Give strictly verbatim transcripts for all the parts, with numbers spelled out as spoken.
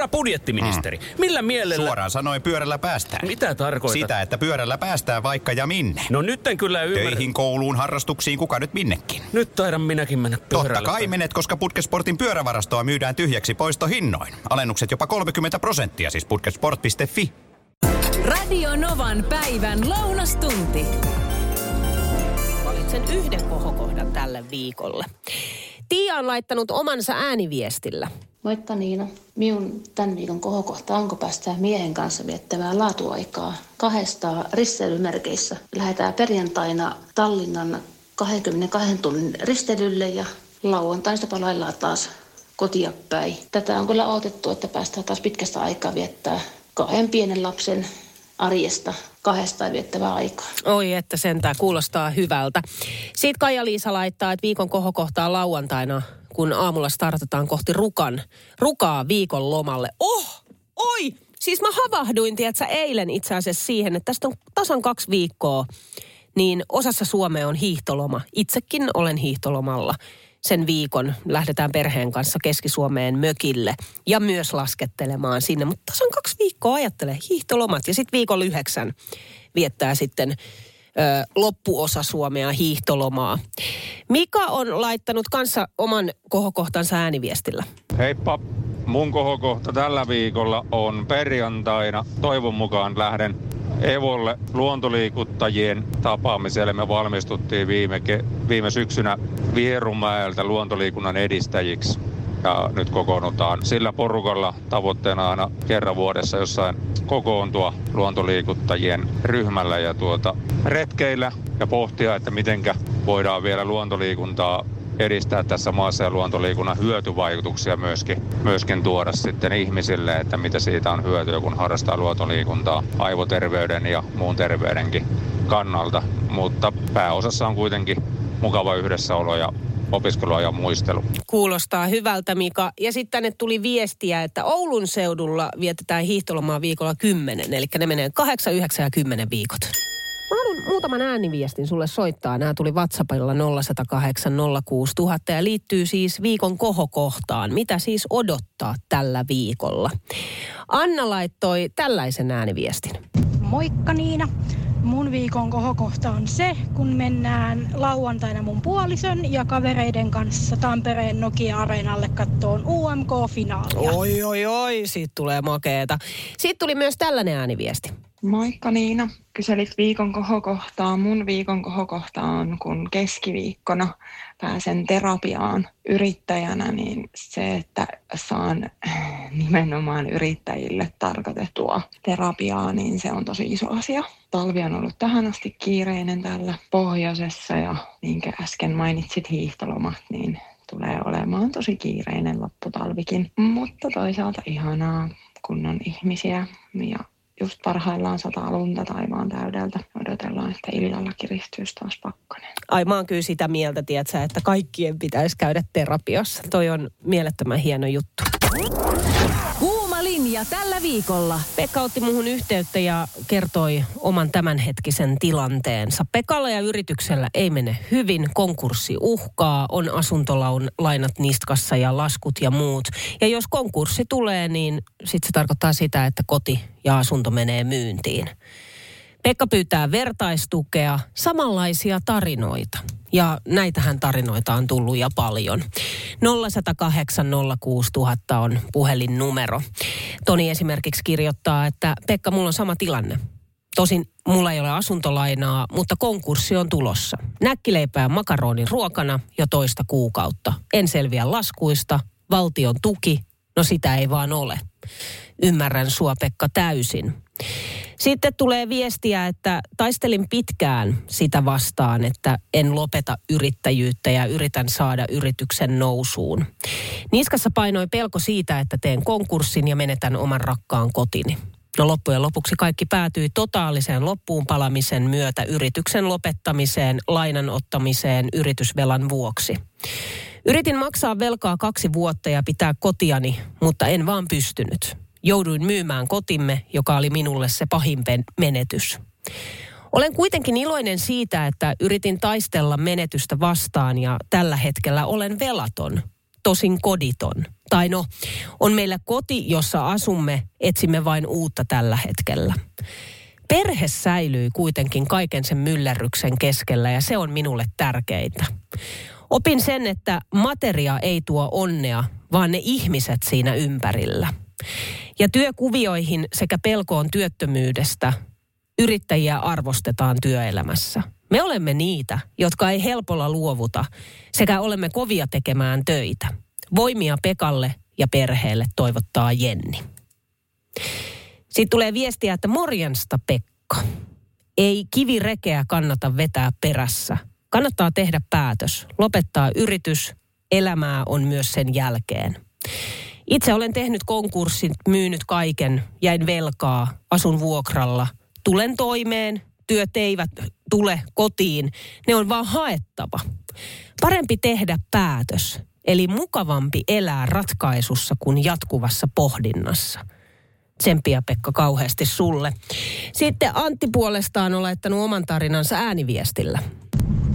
Herra budjettiministeri, mm. millä mielellä... Suoraan sanoen pyörällä päästään. Mitä tarkoitat? Sitä, että pyörällä päästään vaikka ja minne. No nyt en kyllä ymmärrä... Töihin, kouluun, harrastuksiin, kuka nyt minnekin? Nyt taidan minäkin mennä pyörällä. Totta kai menet, koska Putkesportin pyörävarastoa myydään tyhjäksi poistohinnoin. Alennukset jopa kolmekymmentä prosenttia, siis putkesport piste fi. Radio Novan päivän lounastunti. Valitsen yhden kohokohdan tälle viikolle. Tiia on laittanut omansa ääniviestillä. Moikka Niina. Minun tämän viikon kohokohta onko päästä miehen kanssa viettämään laatuaikaa kahdesta risteilymerkeissä. Lähdetään perjantaina Tallinnan kaksikymmentäkaksi tunnin risteilylle ja lauantaina palaillaan taas kotia päin. Tätä on kyllä odotettu, että päästään taas pitkästä aikaa viettää kahden pienen lapsen arjesta kahdestaan viettävää aikaa. Oi, että sentään kuulostaa hyvältä. Sitten Kaija-Liisa laittaa, että viikon kohokohtaa lauantaina, kun aamulla startataan kohti Rukan, Rukaa viikon lomalle. Oh, oi! Siis mä havahduin, tiedätkö, eilen itse asiassa siihen, että tästä on tasan kaksi viikkoa, niin osassa Suomea on hiihtoloma. Itsekin olen hiihtolomalla. Sen viikon lähdetään perheen kanssa Keski-Suomeen mökille ja myös laskettelemaan sinne. Mutta tässä on kaksi viikkoa, ajattele, hiihtolomat. Ja sitten viikolla yhdeksän viettää sitten ö, loppuosa Suomea hiihtolomaa. Mika on laittanut kanssa oman kohokohtansa ääniviestillä. Heippa, mun kohokohta tällä viikolla on perjantaina. Toivon mukaan lähden Evolle luontoliikuttajien tapaamiselle. Me valmistuttiin viime, ke- viime syksynä Vierumäeltä luontoliikunnan edistäjiksi. Ja nyt kokoonnutaan sillä porukalla tavoitteena aina kerran vuodessa jossain kokoontua luontoliikuttajien ryhmällä ja tuota retkeillä ja pohtia, että mitenkä voidaan vielä luontoliikuntaa edistää tässä maassa ja luontoliikunnan hyötyvaikutuksia myöskin, myöskin tuoda sitten ihmisille, että mitä siitä on hyötyä, kun harrastaa luontoliikuntaa aivoterveyden ja muun terveydenkin kannalta. Mutta pääosassa on kuitenkin mukava yhdessäolo ja opiskelua ja muistelu. Kuulostaa hyvältä, Mika. Ja sitten tänne tuli viestiä, että Oulun seudulla vietetään hiihtolomaa viikolla kymmenen, eli ne menee kahdeksan, yhdeksän ja kymmenen viikot. Mä haluan muutaman ääniviestin sulle soittaa. Nämä tuli WhatsAppilla nolla yksi nolla kahdeksan nolla kuusi nolla nolla nolla ja liittyy siis viikon kohokohtaan. Mitä siis odottaa tällä viikolla? Anna laittoi tällaisen ääniviestin. Moikka Niina. Mun viikon kohokohta on se, kun mennään lauantaina mun puolison ja kavereiden kanssa Tampereen Nokia-areenalle kattoon U M K-finaalia. Oi, oi, oi, siitä tulee makeeta. Siitä tuli myös tällainen ääniviesti. Moikka Niina. Kyselit viikon kohokohtaa. Mun viikon kohokohta on, kun keskiviikkona pääsen terapiaan yrittäjänä, niin se, että saan nimenomaan yrittäjille tarkoitettua terapiaa, niin se on tosi iso asia. Talvi on ollut tähän asti kiireinen täällä pohjoisessa ja minkä äsken mainitsit hiihtolomat, niin tulee olemaan tosi kiireinen lopputalvikin. Mutta toisaalta ihanaa, kun on ihmisiä ja just parhaillaan sataa lunta taivaan täydeltä. Odotellaan, että illalla kiristyisi taas pakkanen. Ai mä oon kyllä sitä mieltä, tiedätkö, että kaikkien pitäisi käydä terapiassa. Toi on mielettömän hieno juttu. Kuumalinja tällä viikolla. Pekka otti muhun yhteyttä ja kertoi oman tämänhetkisen tilanteensa. Pekalla ja yrityksellä ei mene hyvin. Konkurssi uhkaa, on asuntolainat niskassa ja laskut ja muut. Ja jos konkurssi tulee, niin sit se tarkoittaa sitä, että koti ja asunto menee myyntiin. Pekka pyytää vertaistukea, samanlaisia tarinoita. Ja näitähän tarinoita on tullut ja paljon. nolla yksi nolla kahdeksan nolla kuusi nolla nolla nolla on puhelinnumero. Toni esimerkiksi kirjoittaa, että Pekka, mulla on sama tilanne. Tosin mulla ei ole asuntolainaa, mutta konkurssi on tulossa. Näkkileipää makaronin ruokana jo toista kuukautta. En selviä laskuista, valtion tuki, no sitä ei vaan ole. Ymmärrän sua, Pekka, täysin. Sitten tulee viestiä, että taistelin pitkään sitä vastaan, että en lopeta yrittäjyyttä ja yritän saada yrityksen nousuun. Niskassa painoi pelko siitä, että teen konkurssin ja menetän oman rakkaan kotini. No loppujen lopuksi kaikki päätyi totaaliseen loppuunpalamisen myötä yrityksen lopettamiseen, lainan ottamiseen yritysvelan vuoksi. Yritin maksaa velkaa kaksi vuotta ja pitää kotiani, mutta en vaan pystynyt. Jouduin myymään kotimme, joka oli minulle se pahin menetys. Olen kuitenkin iloinen siitä, että yritin taistella menetystä vastaan ja tällä hetkellä olen velaton. tosin koditon. Tai no, on meillä koti, jossa asumme, etsimme vain uutta tällä hetkellä. Perhe säilyi kuitenkin kaiken sen myllerryksen keskellä ja se on minulle tärkeintä. Opin sen, että materia ei tuo onnea, vaan ne ihmiset siinä ympärillä. Ja työkuvioihin sekä pelkoon työttömyydestä yrittäjiä arvostetaan työelämässä. Me olemme niitä, jotka ei helpolla luovuta sekä olemme kovia tekemään töitä. Voimia Pekalle ja perheelle toivottaa Jenni. Sitten tulee viestiä, että morjensta Pekka. Ei kivirekeä kannata vetää perässä. Kannattaa tehdä päätös. Lopettaa yritys. Elämää on myös sen jälkeen. Itse olen tehnyt konkurssin, myynyt kaiken, jäin velkaa, asun vuokralla. Tulen toimeen, työt eivät tule kotiin. Ne on vaan haettava. Parempi tehdä päätös. Eli mukavampi elää ratkaisussa kuin jatkuvassa pohdinnassa. Tsemppiä Pekka kauheasti sulle. Sitten Antti puolestaan on laittanut oman tarinansa ääniviestillä.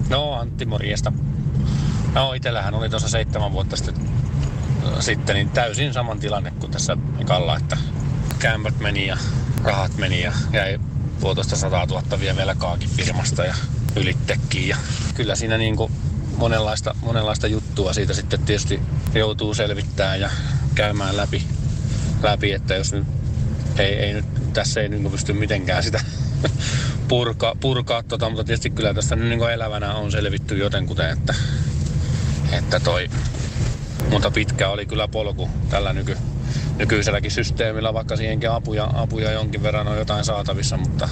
No Antti, morjesta. No itsellähän oli tuossa seitsemän vuotta sitten, sitten niin täysin saman tilanne kuin tässä Kalla, että kämpät meni ja rahat meni ja jäi vuotoista satatuhatta vielä velkaakin firmasta ja ylittekin. Ja kyllä siinä niin kuin monenlaista, monenlaista juttua siitä sitten tietysti joutuu selvittämään ja käymään läpi. läpi, että jos nyt ei, ei nyt, tässä ei niin pysty mitenkään sitä purkaa, purkaa tota, mutta tietysti kyllä tästä niin elävänä on selvitty jotenkuten, että, että toi, mutta pitkä oli kyllä polku tällä nyky, nykyiselläkin systeemillä, vaikka siihenkin apuja, apuja jonkin verran on jotain saatavissa, mutta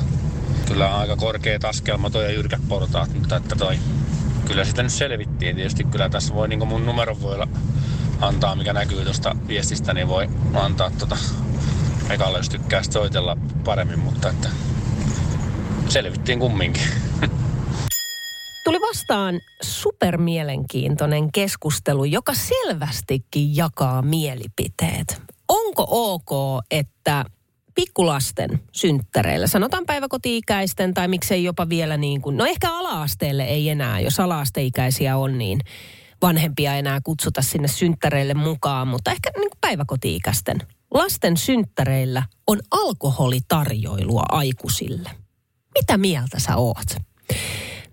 kyllä aika korkeat askelmat on ja jyrkät portaat, mutta että toi, kyllä sitä nyt selvittiin tietysti, kyllä tässä voi niin mun numero voi olla antaa, mikä näkyy tuosta viestistä, niin voi antaa tuota Mekalle, jos tykkää soitella paremmin, mutta että selvittiin kumminkin. Tuli vastaan supermielenkiintoinen keskustelu, joka selvästikin jakaa mielipiteet. Onko ok, että pikkulasten synttäreillä, sanotaan päiväkoti-ikäisten tai miksei jopa vielä niin kuin, no ehkä ala-asteelle ei enää, jos ala-asteikäisiä on niin vanhempia enää kutsuta sinne synttäreille mukaan, mutta ehkä niin kuin päiväkoti-ikäisten. Lasten synttäreillä on alkoholitarjoilua aikuisille. Mitä mieltä sä oot?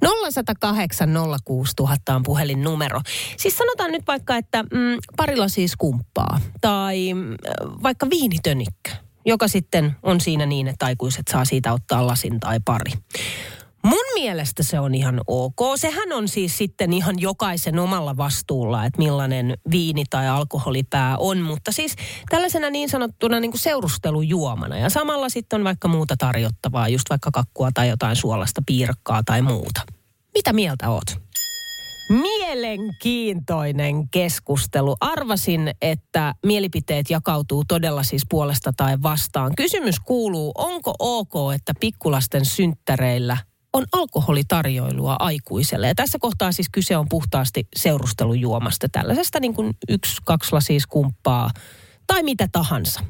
nolla yksi nolla kahdeksan nolla kuusi nolla nolla nolla on puhelinnumero. Siis sanotaan nyt vaikka, että mm, parilla siis kumppaa tai mm, vaikka viinitönikkä, joka sitten on siinä niin, että aikuiset saa siitä ottaa lasin tai pari. Mun mielestä se on ihan ok. Sehän on siis sitten ihan jokaisen omalla vastuulla, että millainen viini tai alkoholipää on, mutta siis tällaisena niin sanottuna niin kuin seurustelujuomana. Ja samalla sitten on vaikka muuta tarjottavaa, just vaikka kakkua tai jotain suolasta piirakkaa tai muuta. Mitä mieltä oot? Mielenkiintoinen keskustelu. Arvasin, että mielipiteet jakautuu todella siis puolesta tai vastaan. Kysymys kuuluu, onko ok, että pikkulasten synttäreillä on alkoholitarjoilua aikuiselle. Ja tässä kohtaa siis kyse on puhtaasti seurustelujuomasta. Tällaisesta niin kuin yksi, kaksi lasia kumppaa tai mitä tahansa.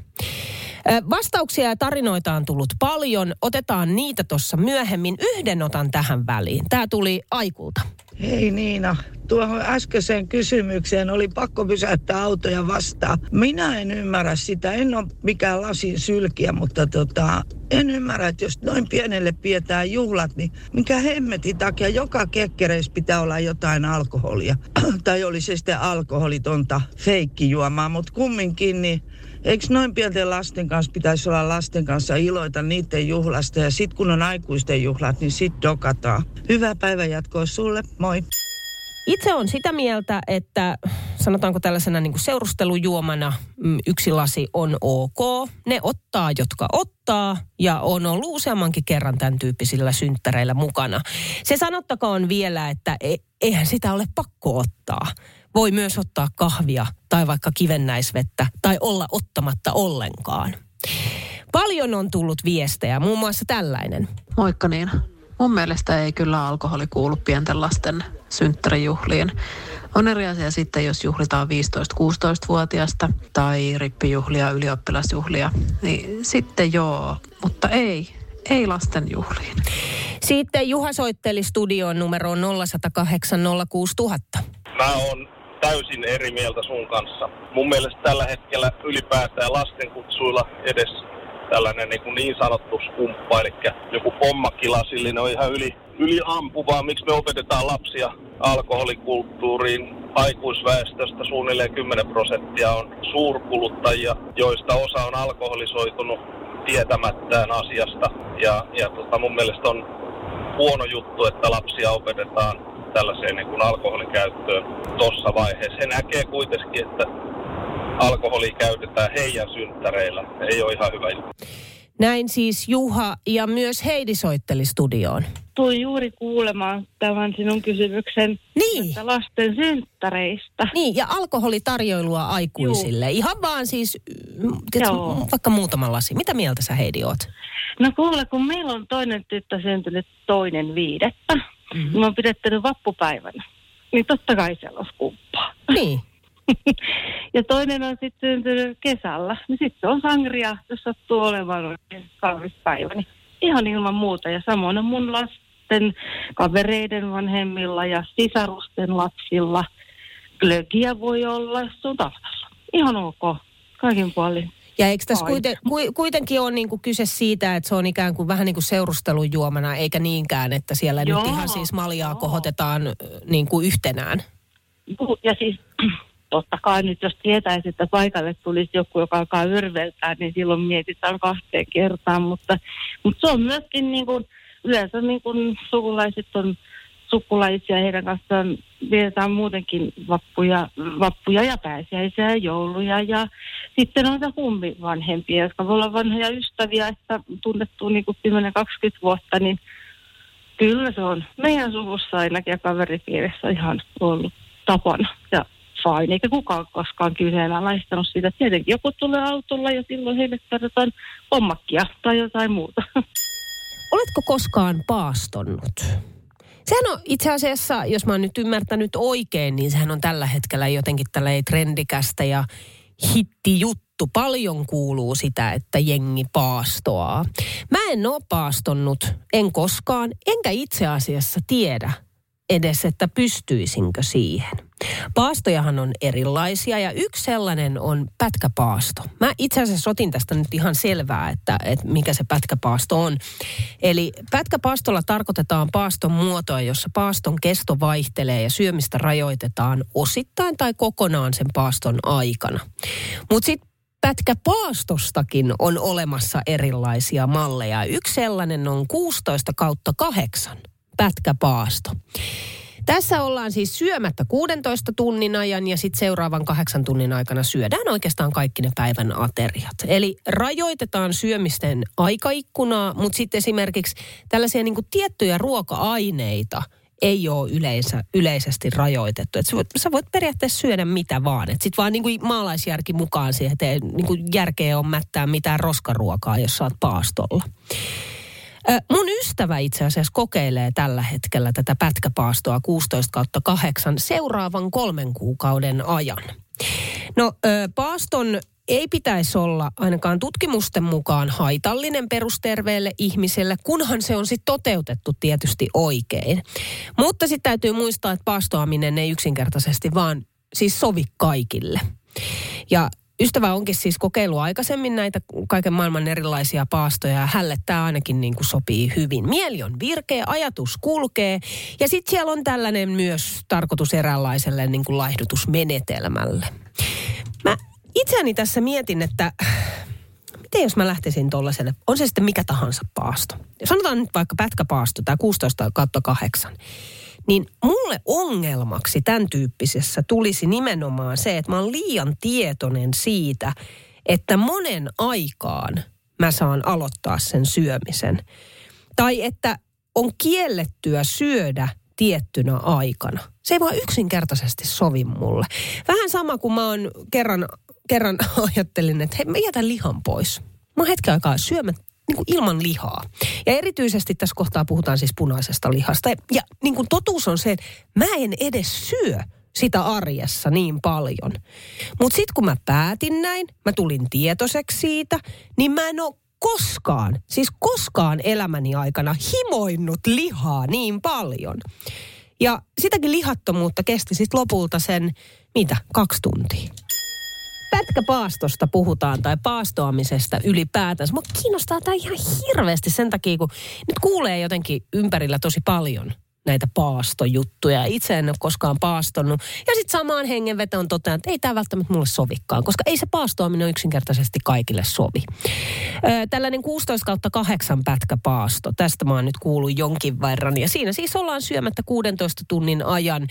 Vastauksia ja tarinoita on tullut paljon. Otetaan niitä tuossa myöhemmin. Yhden otan tähän väliin. Tämä tuli Aikulta. Hei Niina, tuohon äskeiseen kysymykseen oli pakko pysäyttää autoja vastaan. Minä en ymmärrä sitä, en ole mikään lasin sylkiä, mutta tota, en ymmärrä, että jos noin pienelle pidetään juhlat, niin minkä hemmetin takia joka kekkereissä pitää olla jotain alkoholia. Tai oli se sitten alkoholitonta feikkijuomaa, mutta kumminkin niin eikö noin pienten lasten kanssa pitäisi olla lasten kanssa iloita niiden juhlasta ja sitten kun on aikuisten juhlat, niin sitten dokataan. Hyvää päivän jatkoa sulle, moi. Itse on sitä mieltä, että sanotaanko tällaisena niin kuin seurustelujuomana yksi lasi on ok. Ne ottaa, jotka ottaa ja on ollut useammankin kerran tämän tyyppisillä synttäreillä mukana. Se sanottakoon vielä, että e- eihän sitä ole pakko ottaa. Voi myös ottaa kahvia tai vaikka kivennäisvettä tai olla ottamatta ollenkaan. Paljon on tullut viestejä, muun muassa tällainen. Moikka Niina. Mun mielestä ei kyllä alkoholi kuulu pienten lasten synttärijuhliin. On eri asia sitten, jos juhlitaan viisitoista-kuusitoista-vuotiaasta tai rippijuhlia, ylioppilasjuhlia, niin sitten joo, mutta ei. Ei lasten juhliin. Sitten Juha soitteli studioon numeroon nolla yksi nolla kahdeksan nolla kuusi nolla nolla nolla. Mä oon täysin eri mieltä sun kanssa. Mun mielestä tällä hetkellä ylipäätään lastenkutsuilla edes tällainen niin, kuin niin sanottu skumppa, eli joku pommakilasillinen on ihan yli, yli ampuvaa. Miksi me opetetaan lapsia alkoholikulttuuriin? Aikuisväestöstä suunnilleen kymmenen prosenttia on suurkuluttajia, joista osa on alkoholisoitunut tietämättään asiasta. Ja, ja tota, mun mielestä on huono juttu, että lapsia opetetaan tällaiseen niin kuin alkoholin käyttöön tuossa vaiheessa. Se näkee kuitenkin, että alkoholia käytetään heidän synttäreillä. Ei ole ihan hyvä juttu. Näin siis Juha, ja myös Heidi soitteli studioon. Tulin juuri kuulemaan tämän sinun kysymyksen niin. Lasten synttäreistä. Niin, ja alkoholitarjoilua aikuisille. Juu. Ihan vaan siis, tiedätkö, vaikka muutama lasi. Mitä mieltä sä, Heidi, oot? No kuule, kun meillä on toinen tyttö syntynyt toinen viidettä, mm-hmm. niin mä oon pidettänyt vappupäivänä. Niin totta kai siellä on skumppaa. Niin. Ja toinen on sitten syntynyt kesällä. Niin sitten se on sangria, jos sattuu olemaan kalvispäivä. Niin ihan ilman muuta. Ja samoin on mun lasten, kavereiden vanhemmilla ja sisarusten lapsilla. Glögiä voi olla, jos on talvella. Ihan ok. Kaikin puolin. Ja eikö tässä kuiten, kuitenkin ole niinku kyse siitä, että se on ikään kuin vähän niin kuin seurustelun juomana, eikä niinkään, että siellä joo, nyt ihan siis maljaa joo. kohotetaan niinku yhtenään. Ja siis... Totta kai nyt, jos tietäisi, että paikalle tulisi joku, joka alkaa yrveltää, niin silloin mietitään kahteen kertaan. Mutta, mutta se on myöskin niin kuin, yleensä niin kuin sukulaiset on sukulaisia, heidän kanssaan vietetään muutenkin vappuja, vappuja ja pääsiäisiä ja jouluja. Ja sitten on se kummivanhempia, jotka voi olla vanhoja ystäviä, että tunnettu niin kuin kymmenen kaksikymmentä vuotta, niin kyllä se on meidän suvussa ainakin ja kaveripiirissä ihan ollut tapana ja fine, eikä kukaan koskaan kyseenalaistanut sitä. Tietenkin joku tulee autolla ja silloin heille tarjotaan pommakkia tai jotain muuta. Oletko koskaan paastonnut? Sehän on itse asiassa, jos mä oon nyt ymmärtänyt oikein, niin sehän on tällä hetkellä jotenkin tälleen trendikästä ja hittijuttu. Paljon kuuluu sitä, että jengi paastoaa. Mä en oo paastonnut, en koskaan, enkä itse asiassa tiedä edes, että pystyisinkö siihen. Paastojahan on erilaisia ja yksi sellainen on pätkäpaasto. Mä itse asiassa otin tästä nyt ihan selvää, että, että mikä se pätkäpaasto on. Eli pätkäpaastolla tarkoitetaan paaston muotoa, jossa paaston kesto vaihtelee ja syömistä rajoitetaan osittain tai kokonaan sen paaston aikana. Mutta sitten pätkäpaastostakin on olemassa erilaisia malleja. Yksi sellainen on kuusitoista kautta kahdeksan. Pätkäpaasto. Tässä ollaan siis syömättä kuudentoista tunnin ajan ja sitten seuraavan kahdeksan tunnin aikana syödään oikeastaan kaikki ne päivän ateriat. Eli rajoitetaan syömisten aikaikkunaa, mutta sitten esimerkiksi tällaisia niinku tiettyjä ruoka-aineita ei ole yleisä, yleisesti rajoitettu. Et sä, voit, sä voit periaatteessa syödä mitä vaan. Sitten vaan niinku maalaisjärki mukaan siihen, että ei niinku järkeä ole mättää mitään roskaruokaa, jos sä oot paastolla. Mun ystävä itse asiassa kokeilee tällä hetkellä tätä pätkäpaastoa kuusitoista kautta kahdeksan seuraavan kolmen kuukauden ajan. No, paaston ei pitäisi olla ainakaan tutkimusten mukaan haitallinen perusterveelle ihmiselle, kunhan se on sitten toteutettu tietysti oikein. Mutta sitten täytyy muistaa, että paastoaminen ei yksinkertaisesti vaan siis sovi kaikille. Ja ystävä onkin siis kokeillut aikaisemmin näitä kaiken maailman erilaisia paastoja ja hälle tämä ainakin niin kuin sopii hyvin. Mieli on virkeä, ajatus kulkee ja sitten siellä on tällainen myös tarkoitus eräänlaiselle niin kuin laihdutusmenetelmälle. Mä itseäni tässä mietin, että miten jos mä lähtisin tuollaiselle, on se sitten mikä tahansa paasto. Sanotaan nyt vaikka pätkäpaasto, tämä kuusitoista kautta kahdeksan. Niin mulle ongelmaksi tämän tyyppisessä tulisi nimenomaan se, että mä oon liian tietoinen siitä, että monen aikaan mä saan aloittaa sen syömisen. Tai että on kiellettyä syödä tiettynä aikana. Se ei vaan yksinkertaisesti sovi mulle. Vähän sama kuin mä oon kerran, kerran ajattelin, että hei, mä jätän lihan pois. Mä oon hetken aikaa syömättä. Niin kuin ilman lihaa. Ja erityisesti tässä kohtaa puhutaan siis punaisesta lihasta. Ja, ja niin kuin totuus on se, että mä en edes syö sitä arjessa niin paljon. Mutta sitten kun mä päätin näin, mä tulin tietoiseksi siitä, niin mä en ole koskaan, siis koskaan elämäni aikana himoinnut lihaa niin paljon. Ja sitäkin lihattomuutta kesti sitten lopulta sen, mitä, kaksi tuntia. Pätkäpaastosta puhutaan tai paastoamisesta ylipäätänsä. Mua kiinnostaa tämä ihan hirveästi sen takia, kun nyt kuulee jotenkin ympärillä tosi paljon näitä paastojuttuja. Itse en ole koskaan paastonut. Ja sitten samaan hengenvetoon totean, että ei tämä välttämättä mulle sovikaan, koska ei se paastoaminen yksinkertaisesti kaikille sovi. Öö, tällainen kuusitoista kahdeksan pätkäpaasto. Tästä mä oon nyt kuullut jonkin verran. Ja siinä siis ollaan syömättä kuudentoista tunnin ajan.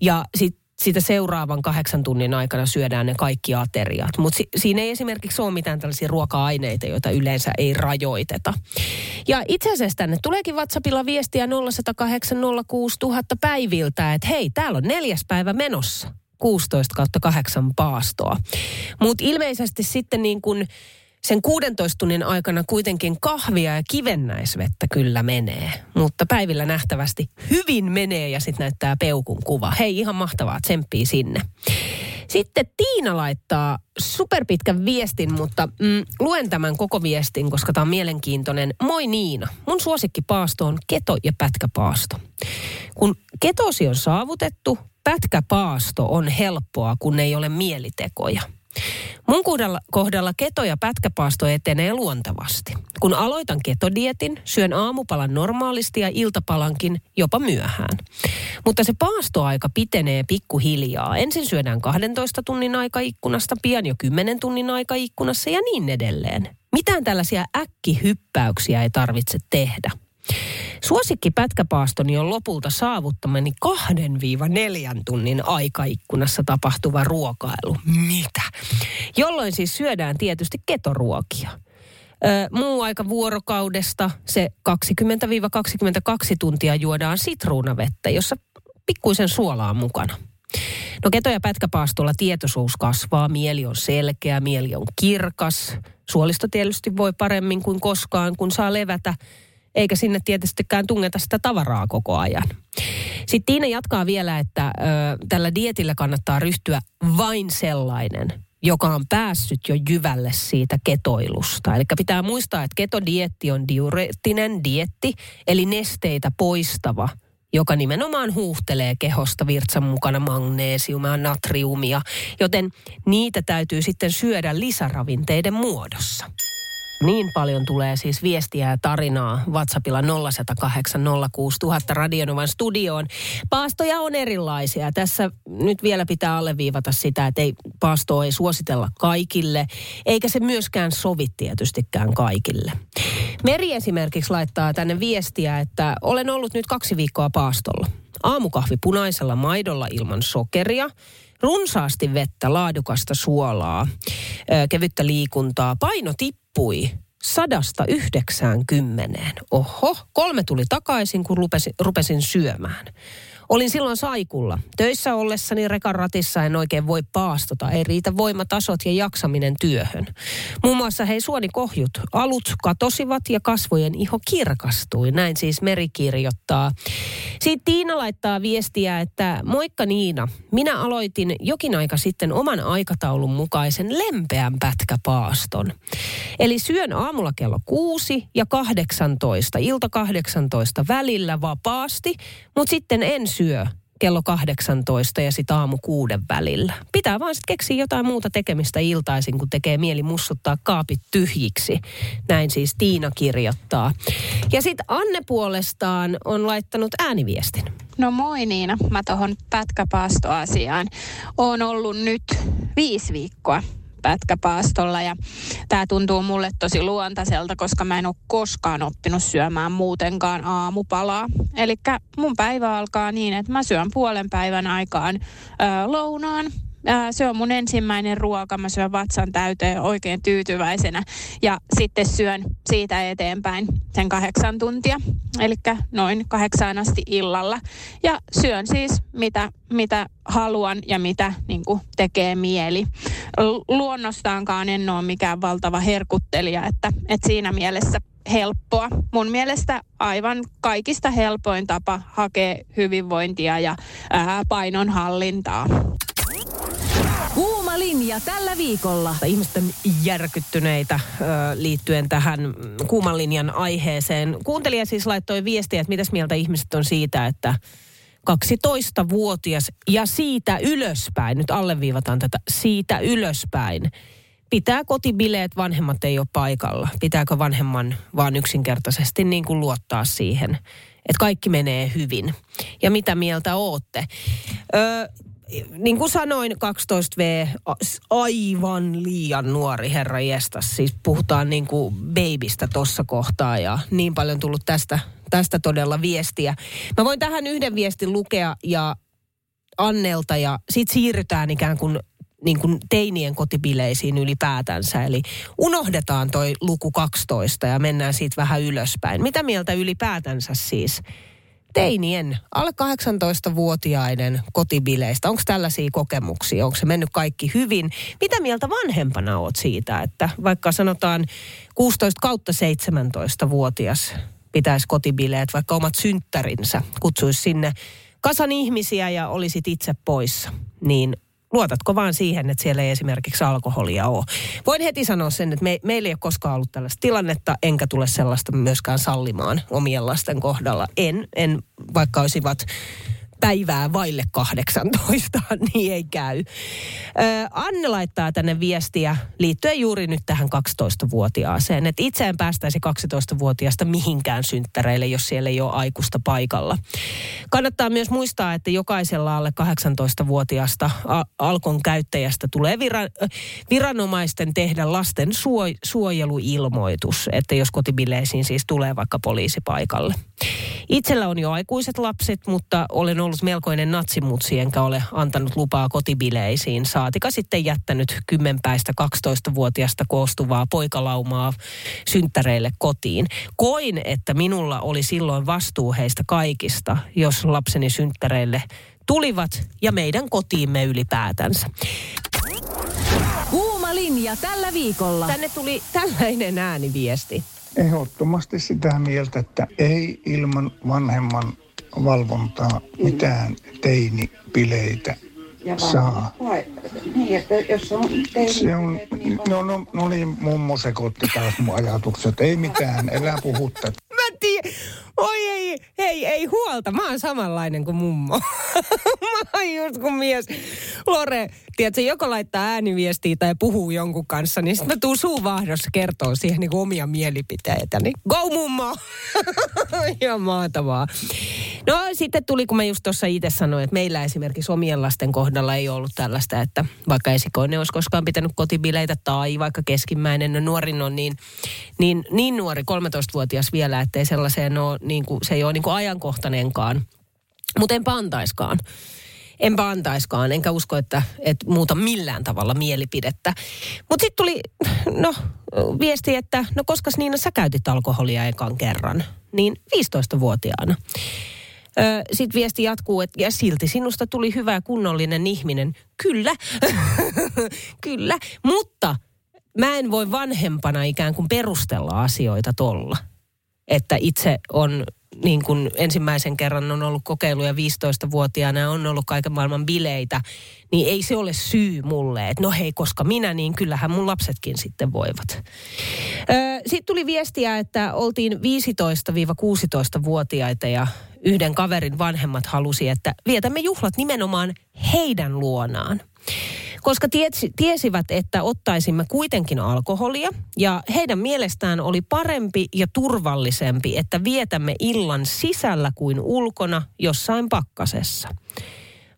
Ja sitten sitä seuraavan kahdeksan tunnin aikana syödään ne kaikki ateriat. Mutta si- siinä ei esimerkiksi ole mitään tällaisia ruoka-aineita, joita yleensä ei rajoiteta. Ja itse asiassa tänne tuleekin WhatsAppilla viestiä nolla yksi nolla kahdeksan nolla kuusi nolla nolla nolla päiviltä, että hei, täällä on neljäs päivä menossa. kuusitoista kahdeksan paastoa. Mutta ilmeisesti sitten niin kun sen kuudentoista tunnin aikana kuitenkin kahvia ja kivennäisvettä kyllä menee. Mutta päivillä nähtävästi hyvin menee ja sitten näyttää peukun kuva. Hei, ihan mahtavaa, tsemppii sinne. Sitten Tiina laittaa superpitkän viestin, mutta mm, luen tämän koko viestin, koska tämä on mielenkiintoinen. Moi Niina, mun suosikkipaasto on keto- ja pätkäpaasto. Kun ketosi on saavutettu, pätkäpaasto on helppoa, kun ei ole mielitekoja. Mun kohdalla keto- ja pätkäpaasto etenee luontevasti. Kun aloitan ketodietin, syön aamupalan normaalisti ja iltapalankin jopa myöhään. Mutta se paastoaika pitenee pikkuhiljaa. Ensin syödään kahdentoista tunnin aikaikkunasta, pian jo kymmenen tunnin aikaikkunassa ja niin edelleen. Mitään tällaisia äkkihyppäyksiä ei tarvitse tehdä. Suosikki pätkäpaastoni on lopulta saavuttamani kahden neljän tunnin aikaikkunassa tapahtuva ruokailu. Mitä? Jolloin siis syödään tietysti ketoruokia. Öö, muu aika vuorokaudesta se kaksikymmentä kaksikymmentäkaksi tuntia juodaan sitruunavettä, jossa pikkuisen suolaa mukana. No keto- ja pätkäpaastolla tietoisuus kasvaa, mieli on selkeä, mieli on kirkas. Suolisto tietysti voi paremmin kuin koskaan, kun saa levätä. Eikä sinne tietystikään tungeta sitä tavaraa koko ajan. Sitten Tiina jatkaa vielä, että ö, tällä dietillä kannattaa ryhtyä vain sellainen, joka on päässyt jo jyvälle siitä ketoilusta. Eli pitää muistaa, että ketodietti on diureettinen dietti, eli nesteitä poistava, joka nimenomaan huuhtelee kehosta virtsan mukana magneesiumia, natriumia, joten niitä täytyy sitten syödä lisäravinteiden muodossa. Niin paljon tulee siis viestiä ja tarinaa WhatsAppilla nolla yksi nolla kahdeksan nolla kuusi nolla nolla nolla Radio Novan studioon. Paastoja on erilaisia. Tässä nyt vielä pitää alleviivata sitä, että ei, paastoa ei suositella kaikille, eikä se myöskään sovi tietystikään kaikille. Meri esimerkiksi laittaa tänne viestiä, että olen ollut nyt kaksi viikkoa paastolla. Aamukahvi punaisella maidolla ilman sokeria. Runsaasti vettä, laadukasta suolaa, kevyttä liikuntaa. Paino tippui sadasta yhdeksäänkymmeneen. Oho, kolme tuli takaisin, kun rupesin, rupesin syömään. Olin silloin saikulla. Töissä ollessani rekanratissa en oikein voi paastota. Ei riitä voimatasot ja jaksaminen työhön. Muun muassa hei suonikohjut. Alut katosivat ja kasvojen iho kirkastui. Näin siis Meri kirjoittaa. Sitten Tiina laittaa viestiä, että moikka Niina. Minä aloitin jokin aika sitten oman aikataulun mukaisen lempeän pätkäpaaston. Eli syön aamulla kello kuusi ja kahdeksantoista, ilta kahdeksantoista välillä vapaasti, mutta sitten en syö. syö kello kahdeksantoista ja sitten aamu kuuden välillä. Pitää vaan sitten keksiä jotain muuta tekemistä iltaisin, kun tekee mieli mussuttaa kaapit tyhjiksi. Näin siis Tiina kirjoittaa. Ja sitten Anne puolestaan on laittanut ääniviestin. No moi Niina, mä tohon pätkäpaastoasiaan. Oon ollut nyt viisi viikkoa pätkäpaastolla ja tää tuntuu mulle tosi luontaiselta, koska mä en ole koskaan oppinut syömään muutenkaan aamupalaa. Elikkä mun päivä alkaa niin, että mä syön puolen päivän aikaan ää, lounaan. Ää, se on mun ensimmäinen ruoka. Mä syön vatsan täyteen oikein tyytyväisenä ja sitten syön siitä eteenpäin sen kahdeksan tuntia. Elikkä noin kahdeksaan asti illalla ja syön siis mitä, mitä haluan ja mitä niin kuin tekee mieli. Luonnostaankaan en ole mikään valtava herkuttelija, että, että siinä mielessä helppoa. Mun mielestä aivan kaikista helpoin tapa hakea hyvinvointia ja ää, painonhallintaa. Kuumalinja tällä viikolla. Ihmiset on järkyttyneitä ö, liittyen tähän Kuumalinjan aiheeseen. Kuuntelija siis laittoi viestiä, että mitäs mieltä ihmiset on siitä, että kaksitoistavuotias ja siitä ylöspäin, nyt alleviivataan tätä, siitä ylöspäin. Pitää kotibileet, vanhemmat ei ole paikalla. Pitääkö vanhemman vaan yksinkertaisesti niin kuin luottaa siihen, että kaikki menee hyvin. Ja mitä mieltä ootte? Öö, niin kuin sanoin, kaksitoista vuotta, aivan liian nuori herra iästäs. Siis puhutaan niin kuin babystä tuossa kohtaa ja niin paljon tullut tästä, tästä todella viestiä. Mä voin tähän yhden viestin lukea ja Annelta ja sit siirrytään ikään kuin niin kuin teinien kotibileisiin ylipäätänsä. Eli unohdetaan toi luku kaksitoista ja mennään siitä vähän ylöspäin. Mitä mieltä ylipäätänsä siis teinien, alle kahdeksantoistavuotiaiden kotibileistä? Onko tällaisia kokemuksia? Onko se mennyt kaikki hyvin? Mitä mieltä vanhempana oot siitä, että vaikka sanotaan kuusitoista seitsemäntoistavuotias pitäisi kotibileet, vaikka omat synttärinsä, kutsuisi sinne kasan ihmisiä ja olisit itse poissa, niin luotatko vaan siihen, että siellä ei esimerkiksi alkoholia ole? Voin heti sanoa sen, että me, meillä ei ole koskaan ollut tällaista tilannetta, enkä tule sellaista myöskään sallimaan omien lasten kohdalla. En, en vaikka olisivat päivää vaille kahdeksantoista, niin ei käy. Ö, Anne laittaa tänne viestiä liittyen juuri nyt tähän kaksitoistavuotiaaseen, että itse en päästäisi kaksitoistavuotiaasta mihinkään synttäreille, jos siellä ei ole aikuista paikalla. Kannattaa myös muistaa, että jokaisella alle kahdeksantoistavuotiaasta a- alkon käyttäjästä tulee vira- viranomaisten tehdä lasten suo- suojeluilmoitus, että jos kotibileisiin siis tulee vaikka poliisi paikalle. Itsellä on jo aikuiset lapset, mutta olen ollut melkoinen natsimutsi, enkä ole antanut lupaa kotibileisiin. Saatika sitten jättänyt kymmenpäistä kaksitoistavuotiaasta koostuvaa poikalaumaa synttäreille kotiin. Koin, että minulla oli silloin vastuu heistä kaikista, jos lapseni synttäreille tulivat ja meidän kotiimme ylipäätänsä. Kuumalinja tällä viikolla. Tänne tuli tällainen ääniviesti. Ehdottomasti sitä mieltä, että ei ilman vanhemman valvontaa mitään teinipileitä ja saa. Vai, niin, että jos on se on, niin no, no, no niin, mummo sekoitti taas mun ajatukset. Ei mitään, elää puhutta. Mä tiedän. Oi ei, ei, ei huolta. Mä oon samanlainen kuin mummo. Mä oon just kuin mies. Lore, tiedätkö, joko laittaa ääniviestiä tai puhuu jonkun kanssa, niin sit mä tuun suunvahdossa kertoo siihen niin kuin omia mielipiteitäni. Niin go mummo! Ihan mahtavaa. No sitten tuli, kun mä just tuossa itse sanoin, että meillä esimerkiksi omien lasten kohdalla ei ollut tällaista, että vaikka esikoinen olisi koskaan pitänyt kotibileitä tai vaikka keskimmäinen, no nuorin on niin, niin, niin nuori, kolmetoistavuotias vielä, ettei sellaiseen ole, niin kuin, se ei ole niin kuin ajankohtainenkaan, mutta enpä antaiskaan. Enpä antaiskaan, enkä usko, että, että muuta millään tavalla mielipidettä. Mutta sitten tuli no, viesti, että no koskas Niina sä käytit alkoholia ekan kerran, niin viisitoistavuotiaana. Sitten viesti jatkuu, että ja silti sinusta tuli hyvä ja kunnollinen ihminen. Kyllä, kyllä, mutta mä en voi vanhempana ikään kuin perustella asioita tolla. Että itse on niin kuin ensimmäisen kerran on ollut kokeiluja viisitoistavuotiaana, on ollut kaiken maailman bileitä, niin ei se ole syy mulle, että no hei, koska minä, niin kyllähän mun lapsetkin sitten voivat. Sitten tuli viestiä, että oltiin viisitoista kuusitoistavuotiaita ja yhden kaverin vanhemmat halusi, että vietämme juhlat nimenomaan heidän luonaan. Koska tiesivät, että ottaisimme kuitenkin alkoholia ja heidän mielestään oli parempi ja turvallisempi, että vietämme illan sisällä kuin ulkona jossain pakkasessa.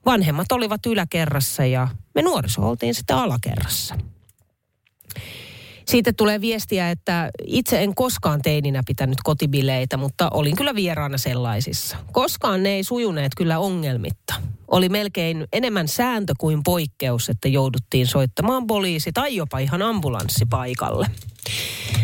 Vanhemmat olivat yläkerrassa ja me nuoriso oltiin sitten alakerrassa. Siitä tulee viestiä, että itse en koskaan teininä pitänyt kotibileitä, mutta olin kyllä vieraana sellaisissa. Koskaan ne ei sujuneet kyllä ongelmitta. Oli melkein enemmän sääntö kuin poikkeus, että jouduttiin soittamaan poliisi tai jopa ihan ambulanssi paikalle.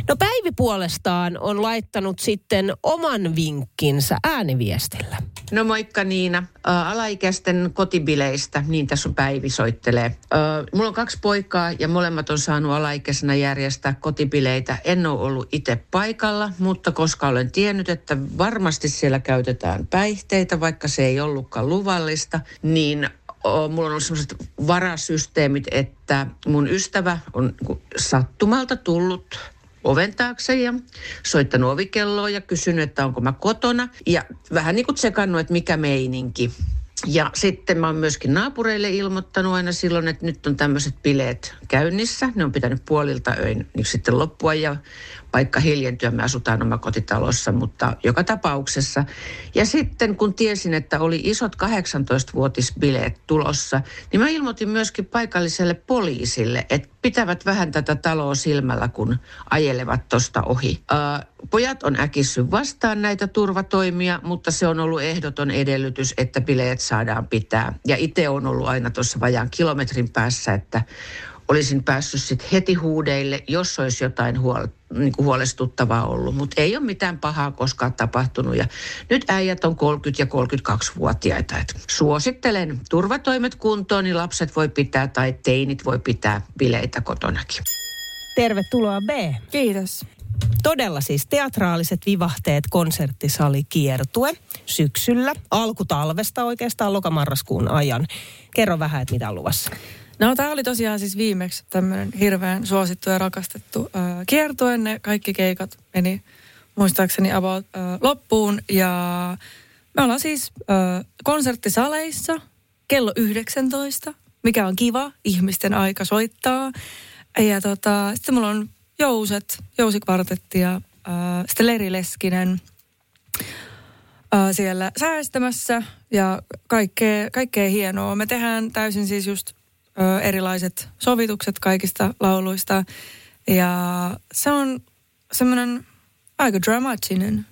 No Päivi puolestaan on laittanut sitten oman vinkkinsä ääniviestillä. No moikka Niina. Ä, alaikäisten kotibileistä, niin tässä on Päivi soittelee. Ä, mulla on kaksi poikaa ja molemmat on saanut alaikäisenä järjestää kotibileitä. En ole ollut itse paikalla, mutta koska olen tiennyt, että varmasti siellä käytetään päihteitä, vaikka se ei ollutkaan luvallista, niin mulla on ollut sellaiset varasysteemit, että mun ystävä on sattumalta tullut oven taakse ja soittanut ovikelloa ja kysynyt, että onko mä kotona. Ja vähän niin kuin tsekannut, että mikä meininki. Ja sitten mä oon myöskin naapureille ilmoittanut aina silloin, että nyt on tämmöiset bileet käynnissä. Ne on pitänyt puolilta öin nyt sitten loppua ja paikka hiljentyä. Me asutaan omakotitalossa, mutta joka tapauksessa. Ja sitten kun tiesin, että oli isot kahdeksantoistavuotisbileet tulossa, niin mä ilmoitin myöskin paikalliselle poliisille, että pitävät vähän tätä taloa silmällä, kun ajelevat tuosta ohi. Ää, pojat on äkissyt vastaan näitä turvatoimia, mutta se on ollut ehdoton edellytys, että bileet saadaan pitää. Ja itse on ollut aina tuossa vajaan kilometrin päässä, että olisin päässyt sitten heti huudeille, jos olisi jotain huol- niin kuin huolestuttavaa ollut. Mutta ei ole mitään pahaa koskaan tapahtunut. Ja nyt äijät on kolmekymmentä- ja kolmekymmentäkaksivuotiaita. Et suosittelen turvatoimet kuntoon, niin lapset voi pitää tai teinit voi pitää bileitä kotonakin. Tervetuloa B. Kiitos. Todella siis teatraaliset vivahteet konserttisali kiertue syksyllä, alkutalvesta oikeastaan lokamarraskuun ajan. Kerro vähän, että mitä on luvassa. No tämä oli tosiaan siis viimeksi tämmöinen hirveän suosittu ja rakastettu äh, kiertue. Ne kaikki keikat meni muistaakseni about, äh, loppuun ja me ollaan siis äh, konserttisaleissa kello yhdeksäntoista, mikä on kiva, ihmisten aika soittaa. Ja tota, sitten mulla on jouset, jousikvartetti ja äh, sitten Leri Leskinen äh, siellä säästämässä ja kaikkea, kaikkea hienoa. Me tehdään täysin siis just erilaiset sovitukset kaikista lauluista. Ja se on semmoinen aika dramaattinen.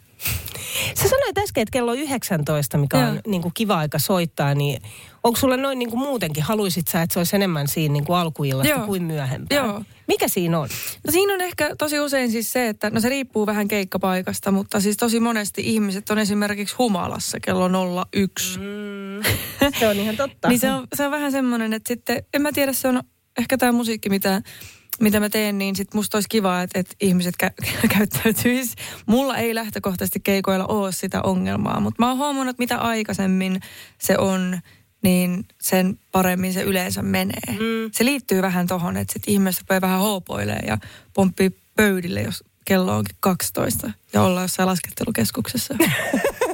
Sä sanoit äsken, että kello yhdeksäntoista, mikä ja on niin kuin kiva aika soittaa, niin onko sulla noin niin kuin muutenkin? Haluisit sä, että se olisi enemmän siinä niin kuin alkuillasta Joo. kuin myöhempään? Joo. Mikä siinä on? No siinä on ehkä tosi usein siis se, että no se riippuu vähän keikkapaikasta, mutta siis tosi monesti ihmiset on esimerkiksi humalassa kello nolla yksi. Mm, se on ihan totta. Niin se on, se on vähän semmoinen, että sitten en mä tiedä, se on ehkä tämä musiikki, mitä... mitä mä teen, niin sit musta olisi kiva, että, että ihmiset kä- käyttäytyisi. Mulla ei lähtökohtaisesti keikoilla ole sitä ongelmaa, mutta mä oon huomannut, että mitä aikaisemmin se on, niin sen paremmin se yleensä menee. Mm. Se liittyy vähän tohon, että sit ihmiset rupeaa vähän hoopoilee ja pomppii pöydille, jos kello onkin kaksitoista ja ollaan jossain laskettelukeskuksessa.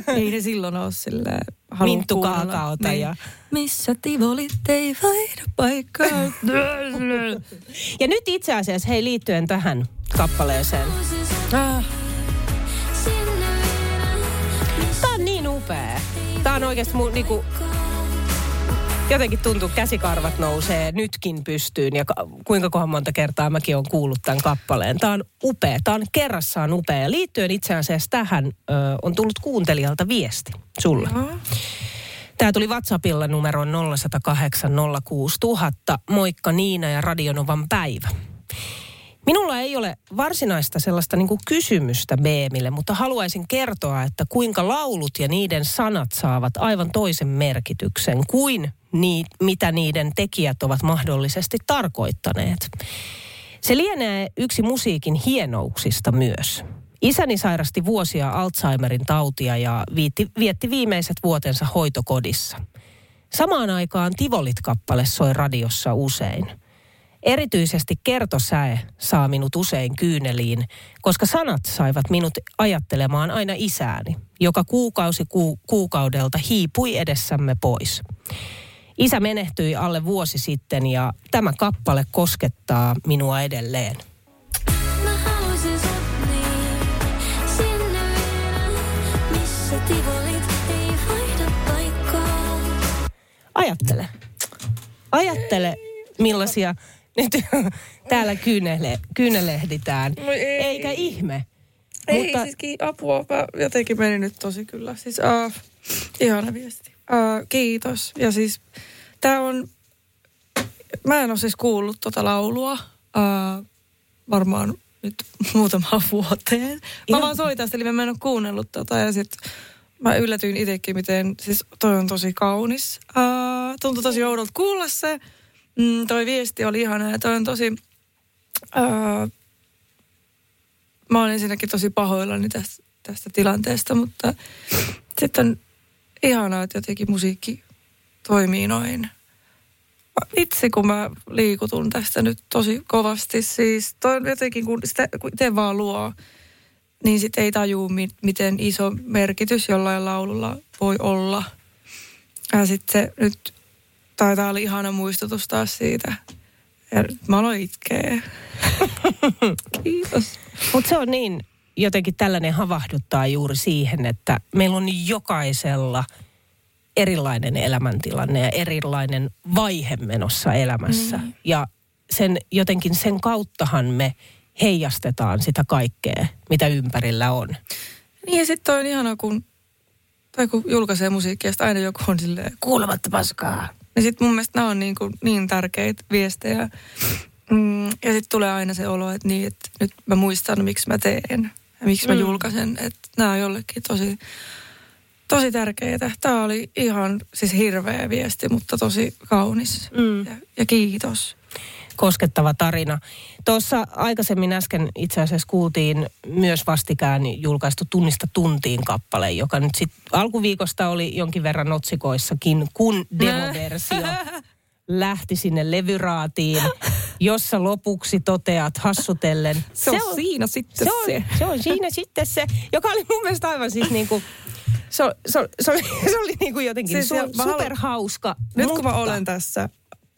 Ei ne silloin ole silleen haluaa Minttukaakaota niin. ja... Missä Tivolit ei vaihda paikkaa. Ja nyt itse asiassa, hei, liittyen tähän kappaleeseen. Ah. Tää on niin upea. Tää on oikeesti mun niinku... Jotenkin tuntuu, käsikarvat nousee nytkin pystyyn ja kuinka kohan monta kertaa mäkin olen kuullut tämän kappaleen. Tämä on upea, tämä on kerrassaan upea. Liittyen itse asiassa tähän ö, on tullut kuuntelijalta viesti sulle. Mm-hmm. Tämä tuli WhatsAppilla numeroon nolla yksi nolla kahdeksan nolla kuusi nolla nolla nolla. Moikka Niina ja Radio Novan päivä. Minulla ei ole varsinaista sellaista niin kuin kysymystä Behmille, mutta haluaisin kertoa, että kuinka laulut ja niiden sanat saavat aivan toisen merkityksen kuin Ni, mitä niiden tekijät ovat mahdollisesti tarkoittaneet. Se lienee yksi musiikin hienouksista myös. Isäni sairasti vuosia Alzheimerin tautia ja viitti, vietti viimeiset vuotensa hoitokodissa. Samaan aikaan Tivolit-kappale soi radiossa usein. Erityisesti kertosäe saa minut usein kyyneliin, koska sanat saivat minut ajattelemaan aina isääni, joka kuukausi ku, kuukaudelta hiipui edessämme pois. Isä menehtyi alle vuosi sitten ja tämä kappale koskettaa minua edelleen. Mä haluaisin sut niin, sinne yöllä, missä Tivolit ei vaihda paikkaa. Ajattele, ajattele millaisia nyt täällä kyynele, kyynelehditään, no ei, eikä ihme. Ei, mutta... siis apua, mä jotenkin menin nyt tosi kyllä, siis uh, ihana viesti. Uh, kiitos. Ja siis tää on, mä en ole siis kuullut tota laulua uh, varmaan nyt muutamaan vuoteen. Mä vaan soitan sitä, eli mä en ole kuunnellut tota ja sit mä yllätyin itsekin, miten siis toi on tosi kaunis. Uh, tuntui tosi oudolta kuulla se. Mm, toi viesti oli ihana ja toi on tosi, uh, mä olen ensinnäkin tosi pahoillani tästä, tästä tilanteesta, mutta sitten ihanaa, että jotenkin musiikki toimii noin. Itse kun mä liikutun tästä nyt tosi kovasti, siis toi jotenkin kun sitä kun itse vaan luo, niin sit ei tajuu miten iso merkitys jollain laululla voi olla. Ja sitten se nyt, tai tämä oli ihana muistutus taas siitä. Ja mä aloin itkeä. Kiitos. Mutta se on niin, jotenkin tällainen havahduttaa juuri siihen, että meillä on jokaisella erilainen elämäntilanne ja erilainen vaihe menossa elämässä. Mm. Ja sen, jotenkin sen kauttahan me heijastetaan sitä kaikkea, mitä ympärillä on. Niin ja sitten toi on ihanaa, kun, tai kun julkaisee musiikkia, aina joku on silleen kuulematta paskaa. Ja sitten mun mielestä nämä on niin, kuin niin tärkeitä viestejä. Mm, ja sitten tulee aina se olo, että, niin, että nyt mä muistan, miksi mä teen ja miksi mä mm. julkaisen. Että nämä on jollekin tosi, tosi tärkeitä. Tämä oli ihan siis hirveä viesti, mutta tosi kaunis. Mm. Ja, ja kiitos. Koskettava tarina. Tuossa aikaisemmin äsken itse asiassa kuultiin myös vastikään julkaistu Tunnista tuntiin kappale, joka nyt sitten alkuviikosta oli jonkin verran otsikoissakin, kun demoversio lähti sinne levyraatiin, jossa lopuksi toteat hassutellen. Se on, se on siinä sitten se. On, se. se on siinä sitten se, joka oli mun mielestä aivan siis niin kuin... Se, se, se, se oli niin kuin jotenkin siis su- superhauska. Nyt mutta... kun mä olen tässä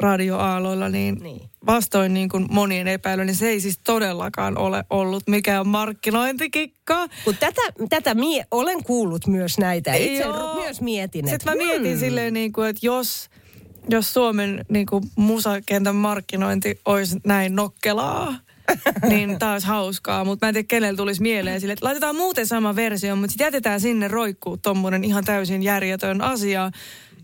radioaaloilla, niin, niin vastoin niin kuin monien epäilyä, niin se ei siis todellakaan ole ollut mikään markkinointikikka. Kun tätä, tätä mie olen kuullut myös näitä. Itse ru- myös mietin. Sitten mä mietin hmm. silleen niin kuin, että jos, jos Suomen niin kuin musakentän markkinointi olisi näin nokkelaa, niin taas hauskaa, mutta mä en tiedä, kenellä tulisi mieleen sille, että laitetaan muuten sama versio, mutta sitten jätetään sinne roikkuu tommonen ihan täysin järjetön asia,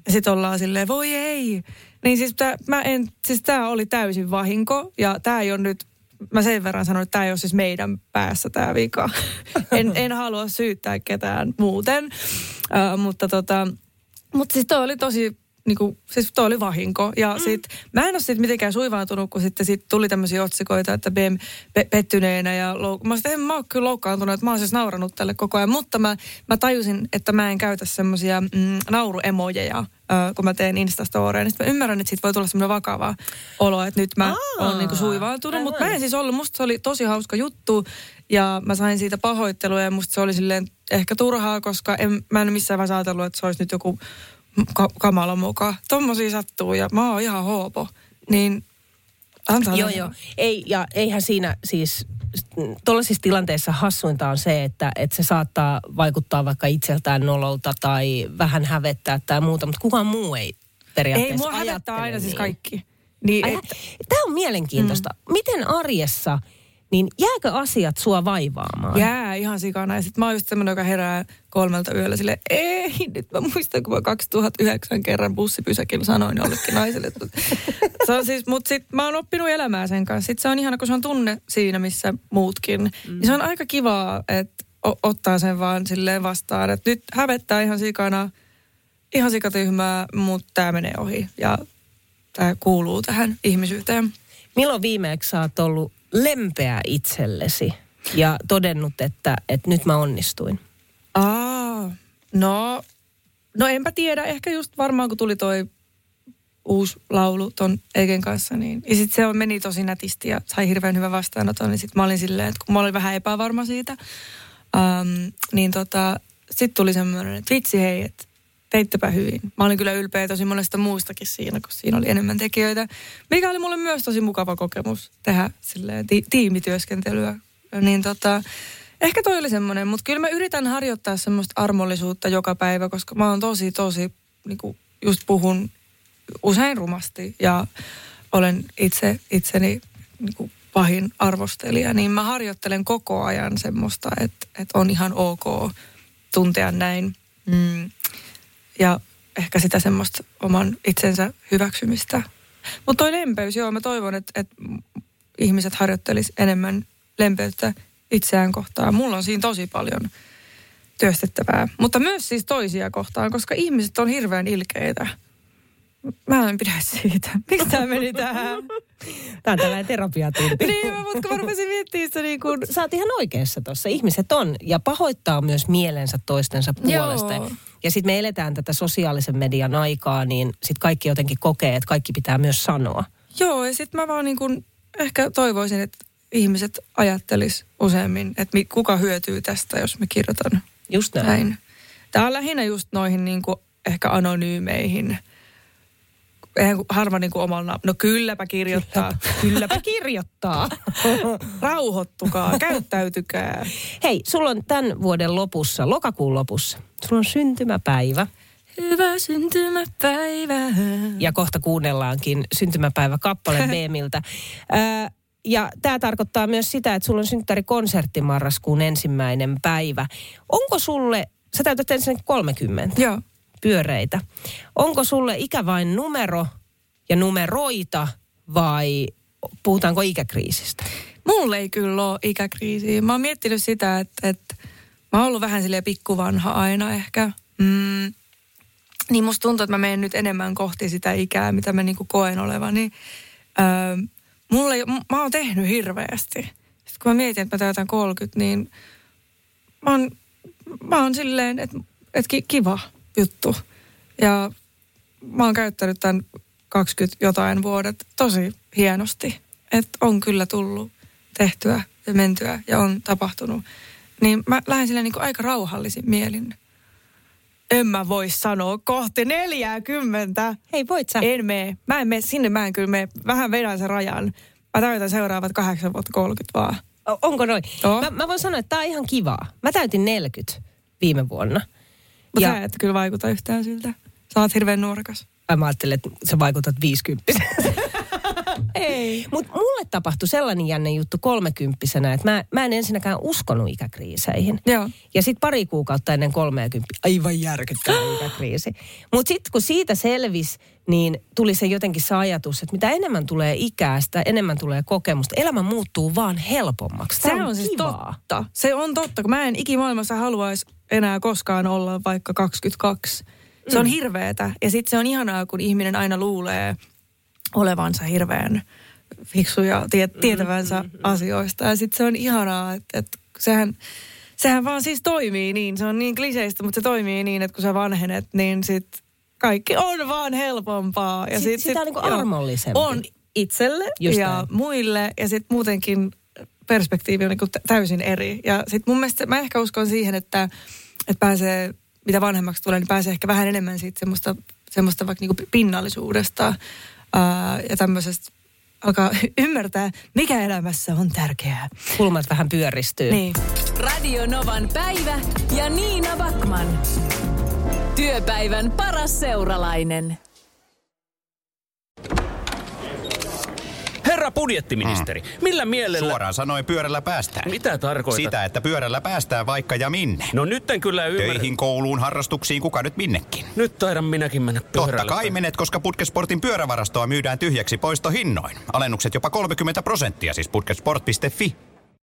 ja sitten ollaan silleen, voi ei. Niin siis tää, mä en, siis tää oli täysin vahinko, ja tää ei ole nyt, mä sen verran sanon, että tää ei ole siis meidän päässä tää vika. En, en halua syyttää ketään muuten, uh, mutta tota, mutta siis toi oli tosi, niinku, siis toi oli vahinko. Ja sit, mä en ole sit mitenkään suivaantunut, kun sitten sit tuli tämmöisiä otsikoita, että Behm pe- pettyneenä ja louk- mä sitten en mä ole kyllä loukkaantunut, että mä oon siis nauranut tälle koko ajan, mutta mä, mä tajusin, että mä en käytä semmoisia mm, nauruemojeja, äh, kun mä teen Instastoreen. Niin sit mä ymmärrän, että siitä voi tulla semmoinen vakava olo, että nyt mä oon niinku suivaantunut, mutta mä en siis ollut, musta se oli tosi hauska juttu ja mä sain siitä pahoittelua ja musta se oli silleen ehkä turhaa, koska en, mä en missään vaiheessa ajatellut, että se olisi nyt joku Ka- kamala mukaan. Tommosia sattuu ja mä oon ihan hoopo. Niin antaa. Joo, joo. Ei, ja eihän siinä siis, tuollaisissa tilanteissa hassuinta on se, että, että se saattaa vaikuttaa vaikka itseltään nololta tai vähän hävettää tai muuta, mutta kukaan muu ei periaatteessa ajattele. Ei, mua hävettää aina niin. Siis kaikki. Niin, et... Tämä on mielenkiintoista. Mm. Miten arjessa, niin jääkö asiat sua vaivaamaan? Jää ihan sikana. Ja sit mä oon just semmonen, joka herää kolmelta yöllä silleen, ei, nyt mä muistan, kun mä kaksituhattayhdeksän kerran bussipysäkillä sanoin jollekin naiselle. Se on siis, mut sit mä oon oppinut elämää sen kanssa. Sit se on ihana, kun se on tunne siinä, missä muutkin. Mm. Ja se on aika kivaa, että ottaa sen vaan silleen vastaan. Että nyt hävettää ihan sikana, ihan sikatyhmää, mutta tää menee ohi. Ja tää kuuluu tähän ihmisyyteen. Milloin viimeeksi sä oot ollut lempeä itsellesi ja todennut, että, että nyt mä onnistuin? Aa, no, no enpä tiedä. Ehkä just varmaan, kun tuli toi uusi laulu ton Eiken kanssa, niin ja sit se meni tosi nätisti ja sai hirveän hyvän vastaanoton, niin sit mä olin silleen, että kun mä olin vähän epävarma siitä, äm, niin tota, sit tuli semmoinen, että vitsi hei, että teittepä hyvin. Mä olin kyllä ylpeä tosi monesta muustakin siinä, kun siinä oli enemmän tekijöitä. Mikä oli mulle myös tosi mukava kokemus tehdä silleen ti- tiimityöskentelyä. Niin tota, ehkä toi oli semmoinen, mutta kyllä mä yritän harjoittaa semmoista armollisuutta joka päivä, koska mä oon tosi, tosi, niinku just puhun usein rumasti ja olen itse, itseni niinku pahin arvostelija. Niin mä harjoittelen koko ajan semmoista, että et on ihan ok tuntea näin. Mm. Ja ehkä sitä semmoista oman itsensä hyväksymistä. Mutta toi lempeys, joo, mä toivon, että et ihmiset harjoittelis enemmän lempeyttä itseään kohtaan. Mulla on siinä tosi paljon työstettävää. Mutta myös siis toisia kohtaan, koska ihmiset on hirveän ilkeitä. Mä en pidä siitä. Miksi tää meni tähän? Tää on tällainen terapiatunti. Niin, mutta kun mä rupesin miettimään sitä niin kun... Sä oot ihan oikeassa tossa. Ihmiset on ja pahoittaa myös mielensä toistensa puolesta. Joo. Ja sitten me eletään tätä sosiaalisen median aikaa, niin sitten kaikki jotenkin kokee, että kaikki pitää myös sanoa. Joo, ja sitten mä vaan niin kun ehkä toivoisin, että ihmiset ajattelis useammin, että kuka hyötyy tästä, jos mä kirjoitan. Just näin. näin. Tää on lähinnä just noihin niin kun ehkä anonyymeihin. Eihän harva niin kuin omalla... No kylläpä kirjoittaa. Kylläpä kirjoittaa. Rauhoittukaa, käyttäytykää. Hei, sulla on tämän vuoden lopussa, lokakuun lopussa, sulla on syntymäpäivä. Hyvä syntymäpäivä. Ja kohta kuunnellaankin syntymäpäiväkappale Behmiltä. Äh, ja tämä tarkoittaa myös sitä, että sulla on synttärikonsertti marraskuun ensimmäinen päivä. Onko sulle, sä täytät ensin kolmekymmentä. Joo. Pyöreitä. Onko sulle ikä vain numero ja numeroita vai puhutaanko ikäkriisistä? Mulle ei kyllä ole ikäkriisiä. Mä oon miettinyt sitä, että, että mä oon ollut vähän silleen pikkuvanha aina ehkä. Mm. Niin musta tuntuu, että mä menen nyt enemmän kohti sitä ikää, mitä mä niinku koen olevani. Öö, mulle, mä oon tehnyt hirveästi. Sitten kun mä mietin, että mä täytän kolmekymmentä, niin mä oon, mä oon silleen, että, että kiva juttu. Ja mä oon käyttänyt tämän kaksikymmentä jotain vuodet tosi hienosti. Että on kyllä tullut tehtyä ja mentyä ja on tapahtunut. Niin mä lähden silleen niinku aika rauhallisin mielin. En mä voi sanoa kohti neljäkymmentä. Hei, voit sä? En mene. Mä en mene sinne, mä en kyllä mene. Vähän vedän sen rajan. Mä tarvitaan seuraavat kahdeksan vuotta kolmekymmentä vaan. Onko noin? Oh. Mä, mä voin sanoa, että tää on ihan kivaa. Mä täytin neljäkymmentä viime vuonna. Mutta sä et kyllä vaikuta yhtään siltä. Sä oot hirveän nuorekas. Mä ajattelin, että sä vaikutat viisikymppisenä. Ei. Mutta mulle tapahtui sellainen jännä juttu kolmekymppisenä, että mä, mä en ensinnäkään uskonut ikäkriiseihin. Joo. Ja sitten pari kuukautta ennen kolmeakymppiä, aivan järkyttävä ikäkriisi. Mutta sitten kun siitä selvisi, niin tuli se jotenkin se ajatus, että mitä enemmän tulee ikää, sitä enemmän tulee kokemusta. Elämä muuttuu vaan helpommaksi. Tämä se on, on siis totta. Se on totta, kun mä en ikimaailmassa haluaisi enää koskaan olla vaikka kaksikymmentäkaksi. Se on mm. hirveetä. Ja sitten se on ihanaa, kun ihminen aina luulee olevansa hirveän fiksu ja tie, tietävänsä mm-hmm. asioista. Ja sitten se on ihanaa, että, että sehän, sehän vaan siis toimii niin. Se on niin kliseistä, mutta se toimii niin, että kun sä vanhenet, niin sitten kaikki on vaan helpompaa. Ja sit, sit, sitä on niin kuin armollisempi. On itselle just ja näin. Muille. Ja sitten muutenkin perspektiivi on niin kuin täysin eri. Ja sitten mun mielestä mä ehkä uskon siihen, että, että pääsee, mitä vanhemmaksi tulee, niin pääsee ehkä vähän enemmän siitä semmoista, semmoista vaikka niin kuin pinnallisuudesta. Uh, ja tämmöisestä alkaa ymmärtää, mikä elämässä on tärkeää. Kulmat vähän pyöristyy. Niin. Radio Novan päivä ja Niina Backman. Työpäivän paras seuralainen. Herra budjettiministeri, mm. millä mielellä... Suoraan sanoen pyörällä päästään. Mitä tarkoitat? Sitä, että pyörällä päästään vaikka ja minne. No nyt en kyllä ymmärrä. Töihin, kouluun, harrastuksiin, kuka nyt minnekin. Nyt taidan minäkin mennä pyörällä. Totta kai menet, koska Putkesportin pyörävarastoa myydään tyhjäksi poistohinnoin. Alennukset jopa kolmekymmentä prosenttia, siis putkesport piste fi.